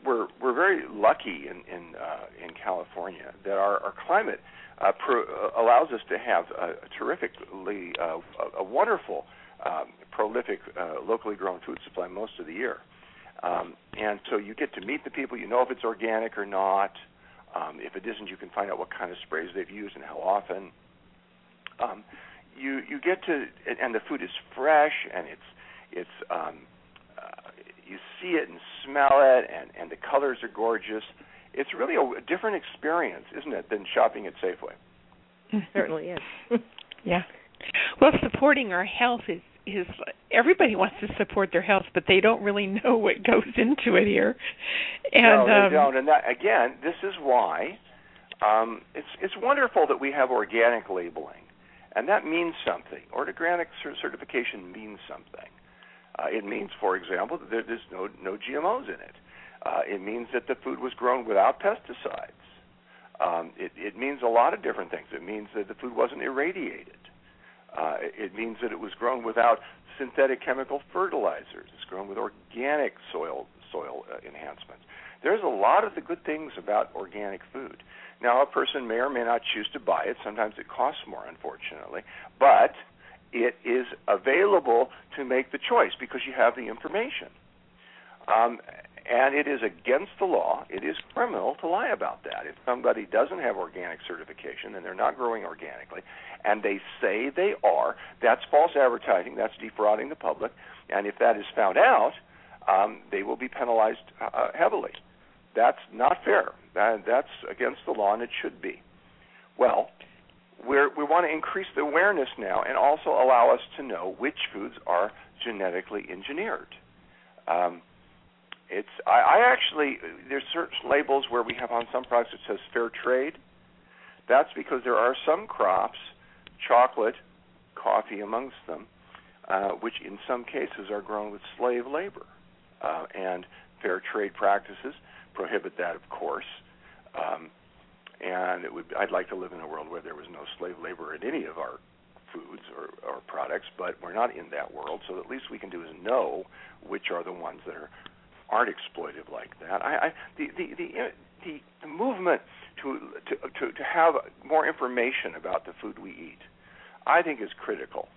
We're we're very lucky in in, uh, in California that our, our climate uh, pro, uh, allows us to have a, a terrifically uh, a, a wonderful, um, prolific, uh, locally grown food supply most of the year, um, and so you get to meet the people. You know if it's organic or not. Um, if it isn't, you can find out what kind of sprays they've used and how often. Um, you you get to and the food is fresh and it's it's. Um, uh, You see it and smell it, and, and the colors are gorgeous. It's really a, a different experience, isn't it, than shopping at Safeway? It certainly is. Yeah. Well, supporting our health is, is everybody wants to support their health, but they don't really know what goes into it here. And, no, they um, don't. And that, again, this is why um, it's it's wonderful that we have organic labeling, and that means something. Organic certification means something. Uh, it means, for example, that there's no no G M Os in it. Uh, it means that the food was grown without pesticides. Um, it, it means a lot of different things. It means that the food wasn't irradiated. Uh, it, it means that it was grown without synthetic chemical fertilizers. It's grown with organic soil soil uh, enhancements. There's a lot of the good things about organic food. Now, a person may or may not choose to buy it. Sometimes it costs more, unfortunately, but it is available to make the choice because you have the information. Um, and it is against the law. It is criminal to lie about that. If somebody doesn't have organic certification and they're not growing organically and they say they are, that's false advertising. That's defrauding the public. And if that is found out, um, they will be penalized uh, heavily. That's not fair. That, that's against the law, and it should be. Well, We're, we want to increase the awareness now and also allow us to know which foods are genetically engineered. Um, it's I, I actually, there's certain labels where we have on some products it says fair trade. That's because there are some crops, chocolate, coffee amongst them, uh, which in some cases are grown with slave labor. Uh, and fair trade practices prohibit that, of course. Um And it would, I'd like to live in a world where there was no slave labor in any of our foods or, or products, but we're not in that world, so at least we can do is know which are the ones that are, aren't exploitive like that. I, I, the, the, the, the, the movement to, to to to have more information about the food we eat, I think, is critical.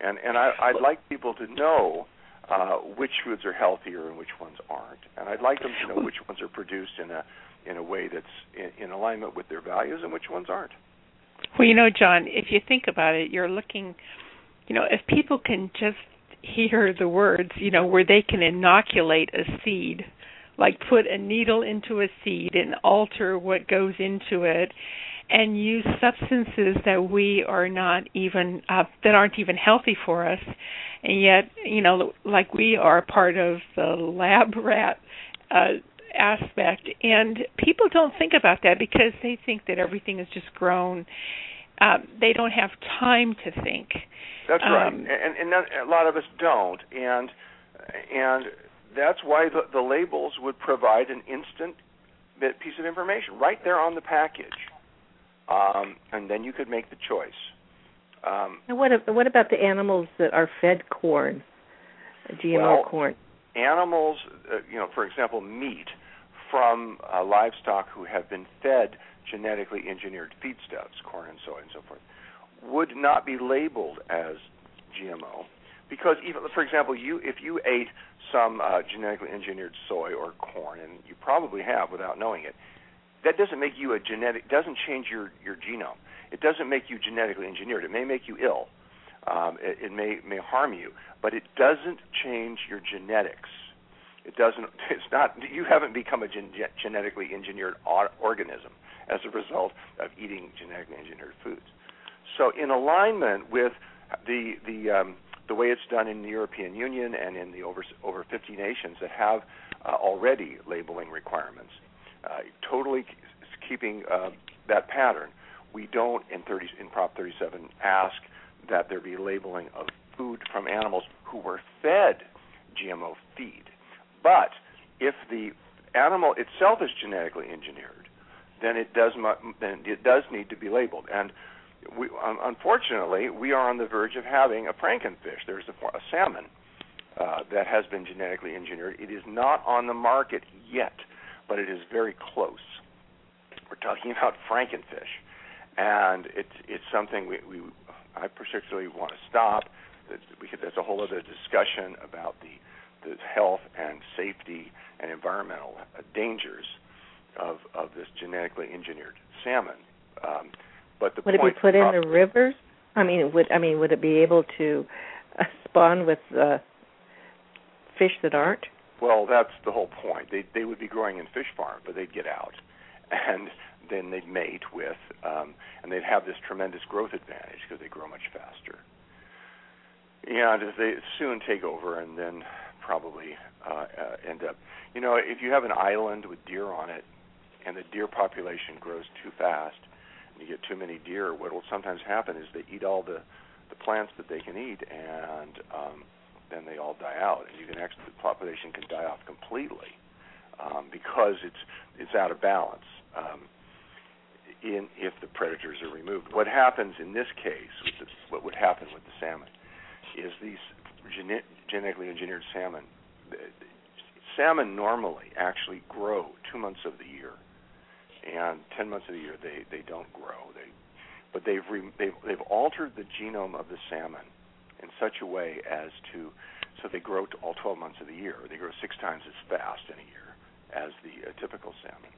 And and I, I'd like people to know uh, which foods are healthier and which ones aren't. And I'd like them to know which ones are produced in a in a way that's in, in alignment with their values and which ones aren't. Well, you know, John, if you think about it, you're looking, you know, if people can just hear the words, you know, where they can inoculate a seed, like put a needle into a seed and alter what goes into it, and use substances that we are not even uh, that aren't even healthy for us, and yet, you know, like we are part of the lab rat uh, aspect, and people don't think about that because they think that everything is just grown. Uh, they don't have time to think. That's um, right, and, and that, a lot of us don't, and and that's why the, the labels would provide an instant piece of information right there on the package. Um, and then you could make the choice. Um, and what, what about the animals that are fed corn, G M O well, corn? Animals, uh, you know, for example, meat from uh, livestock who have been fed genetically engineered feedstuffs, corn and soy and so forth, would not be labeled as G M O because, even, for example, you if you ate some uh, genetically engineered soy or corn, and you probably have without knowing it, that doesn't make you a genetic, doesn't change your, your genome. It doesn't make you genetically engineered. It may make you ill. Um, it it may, may harm you, but it doesn't change your genetics. It doesn't, it's not, you haven't become a gen- genetically engineered organism as a result of eating genetically engineered foods. So in alignment with the, the, um, the way it's done in the European Union and in the over, over fifty nations that have uh, already labeling requirements, Uh, totally keeping uh, that pattern, we don't in, thirty, in Prop thirty-seven ask that there be labeling of food from animals who were fed G M O feed. But if the animal itself is genetically engineered, then it does mu- then it does need to be labeled. And we, um, unfortunately, we are on the verge of having a frankenfish. There's a, a salmon uh, that has been genetically engineered. It is not on the market yet, but it is very close. We're talking about frankenfish, and it's it's something we, we I particularly want to stop. There's a whole other discussion about the the health and safety and environmental dangers of of this genetically engineered salmon. Um, but the would it be put in the rivers? I mean, would I mean would it be able to spawn with uh, fish that aren't? Well, that's the whole point. They they would be growing in fish farms, but they'd get out, and then they'd mate with, um, and they'd have this tremendous growth advantage because they grow much faster. And they soon take over, and then probably uh, uh, end up. You know, if you have an island with deer on it, and the deer population grows too fast, and you get too many deer, what will sometimes happen is they eat all the, the plants that they can eat, and um, then they all die out, and you can actually the population can die off completely um, because it's it's out of balance. Um, in if the predators are removed, what happens in this case? With the, what would happen with the salmon is these gene- genetically engineered salmon. The, the salmon normally actually grow two months of the year, and ten months of the year they, they don't grow. They but they've, re- they've they've altered the genome of the salmon in such a way as to, so they grow all twelve months of the year. They grow six times as fast in a year as the uh, typical salmon.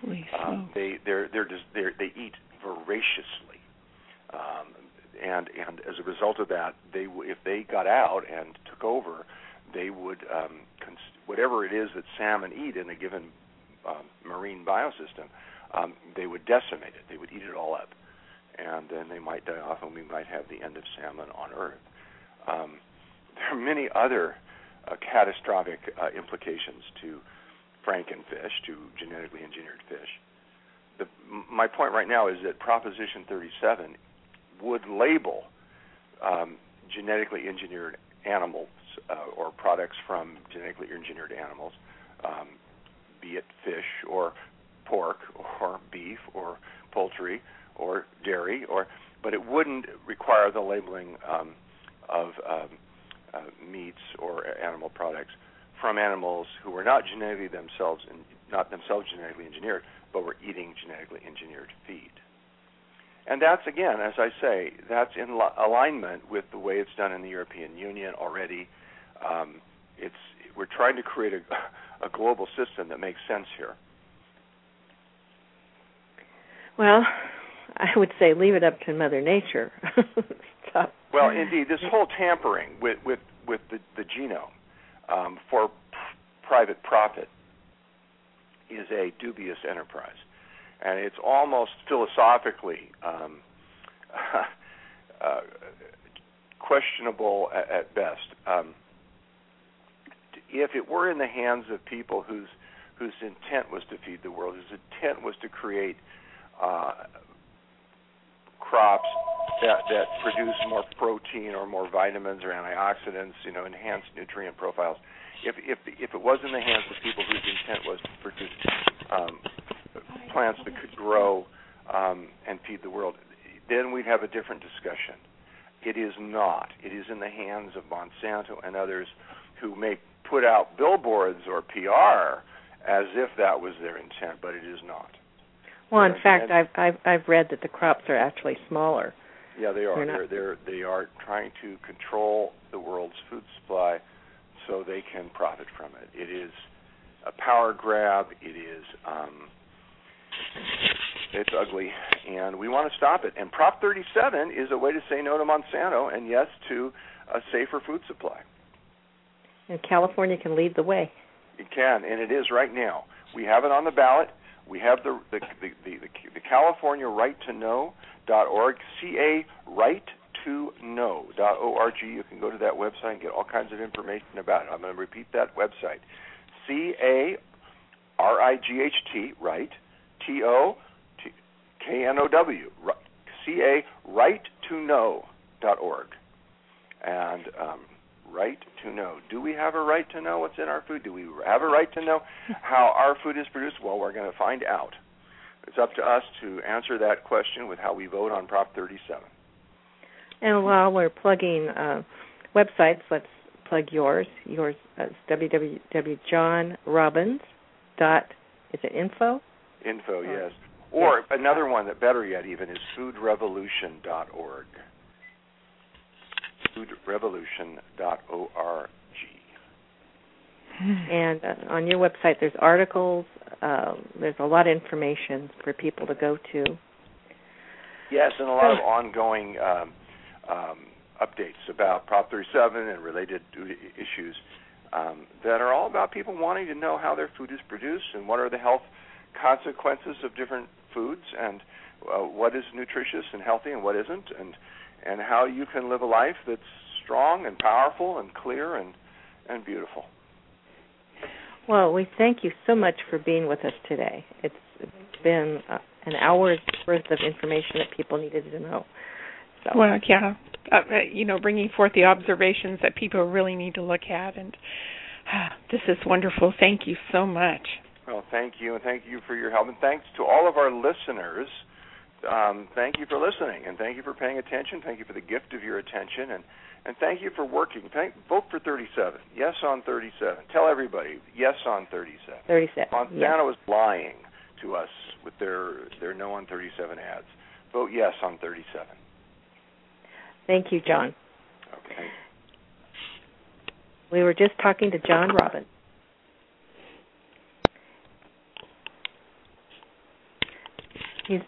Holy um, they they're, they're just, they're, they eat voraciously, um, and and as a result of that, they w- if they got out and took over, they would um, cons- whatever it is that salmon eat in a given um, marine biosystem, um, they would decimate it. They would eat it all up, and then they might die off, and we might have the end of salmon on Earth. Um, there are many other uh, catastrophic uh, implications to frankenfish, to genetically engineered fish. The, my point right now is that Proposition thirty-seven would label um, genetically engineered animals uh, or products from genetically engineered animals, um, be it fish or pork or beef or poultry or dairy, or but it wouldn't require the labeling um of um, uh, meats or animal products from animals who were not genetically themselves not themselves genetically engineered, but were eating genetically engineered feed. And that's, again, as I say, that's in lo- alignment with the way it's done in the European Union already. Um, it's we're trying to create a, a global system that makes sense here. Well, I would say leave it up to Mother Nature. So. Well, indeed, this whole tampering with, with, with the, the genome um, for p- private profit is a dubious enterprise. And it's almost philosophically um, uh, uh, questionable at, at best. Um, if it were in the hands of people whose whose intent was to feed the world, whose intent was to create uh, crops that, that produce more protein or more vitamins or antioxidants, you know, enhanced nutrient profiles, if if if it was in the hands of people whose intent was to produce um, plants that could grow um, and feed the world, then we'd have a different discussion. It is not. It is in the hands of Monsanto and others who may put out billboards or P R as if that was their intent, but it is not. Well, in and, fact, and, I've, I've I've read that the crops are actually smaller. Yeah, they are. They're, they're, they're, they are trying to control the world's food supply so they can profit from it. It is a power grab. It is... Um, It's ugly, and we want to stop it. And Prop thirty-seven is a way to say no to Monsanto and yes to a safer food supply. And California can lead the way. It can, and it is right now. We have it on the ballot. We have the the the, the, the, the California Right to Know dot org, C A Right to Know dot org. You can go to that website and get all kinds of information about it. I'm going to repeat that website: C A R I G H T Right. T O K N O W, C A, right to know dot org. And um, right to know. Do we have a right to know what's in our food? Do we have a right to know how our food is produced? Well, we're going to find out. It's up to us to answer that question with how we vote on Prop thirty-seven. And while we're plugging uh, websites, let's plug yours. Yours is w w w dot john robbins dot, is it info? Info, yes. Or yes. Another one that, better yet even, is food revolution dot org. food revolution dot org. And uh, on your website there's articles, uh, there's a lot of information for people to go to. Yes, and a lot of ongoing um, um, updates about Prop thirty-seven and related issues um, that are all about people wanting to know how their food is produced and what are the health consequences of different foods and uh, what is nutritious and healthy and what isn't, and and how you can live a life that's strong and powerful and clear and, and beautiful. Well, we thank you so much for being with us today. It's been uh, an hour's worth of information that people needed to know. So. Well, yeah, uh, you know, bringing forth the observations that people really need to look at, and uh, this is wonderful. Thank you so much. Well, thank you, and thank you for your help, and thanks to all of our listeners. Um, thank you for listening, and thank you for paying attention. Thank you for the gift of your attention, and, and thank you for working. Thank, vote for thirty-seven. Yes on thirty-seven. Tell everybody, yes on thirty-seven. thirty-seven. Monsanto yes. is lying to us with their, their no on thirty-seven ads. Vote yes on thirty-seven. Thank you, John. Okay. We were just talking to John Robbins. He's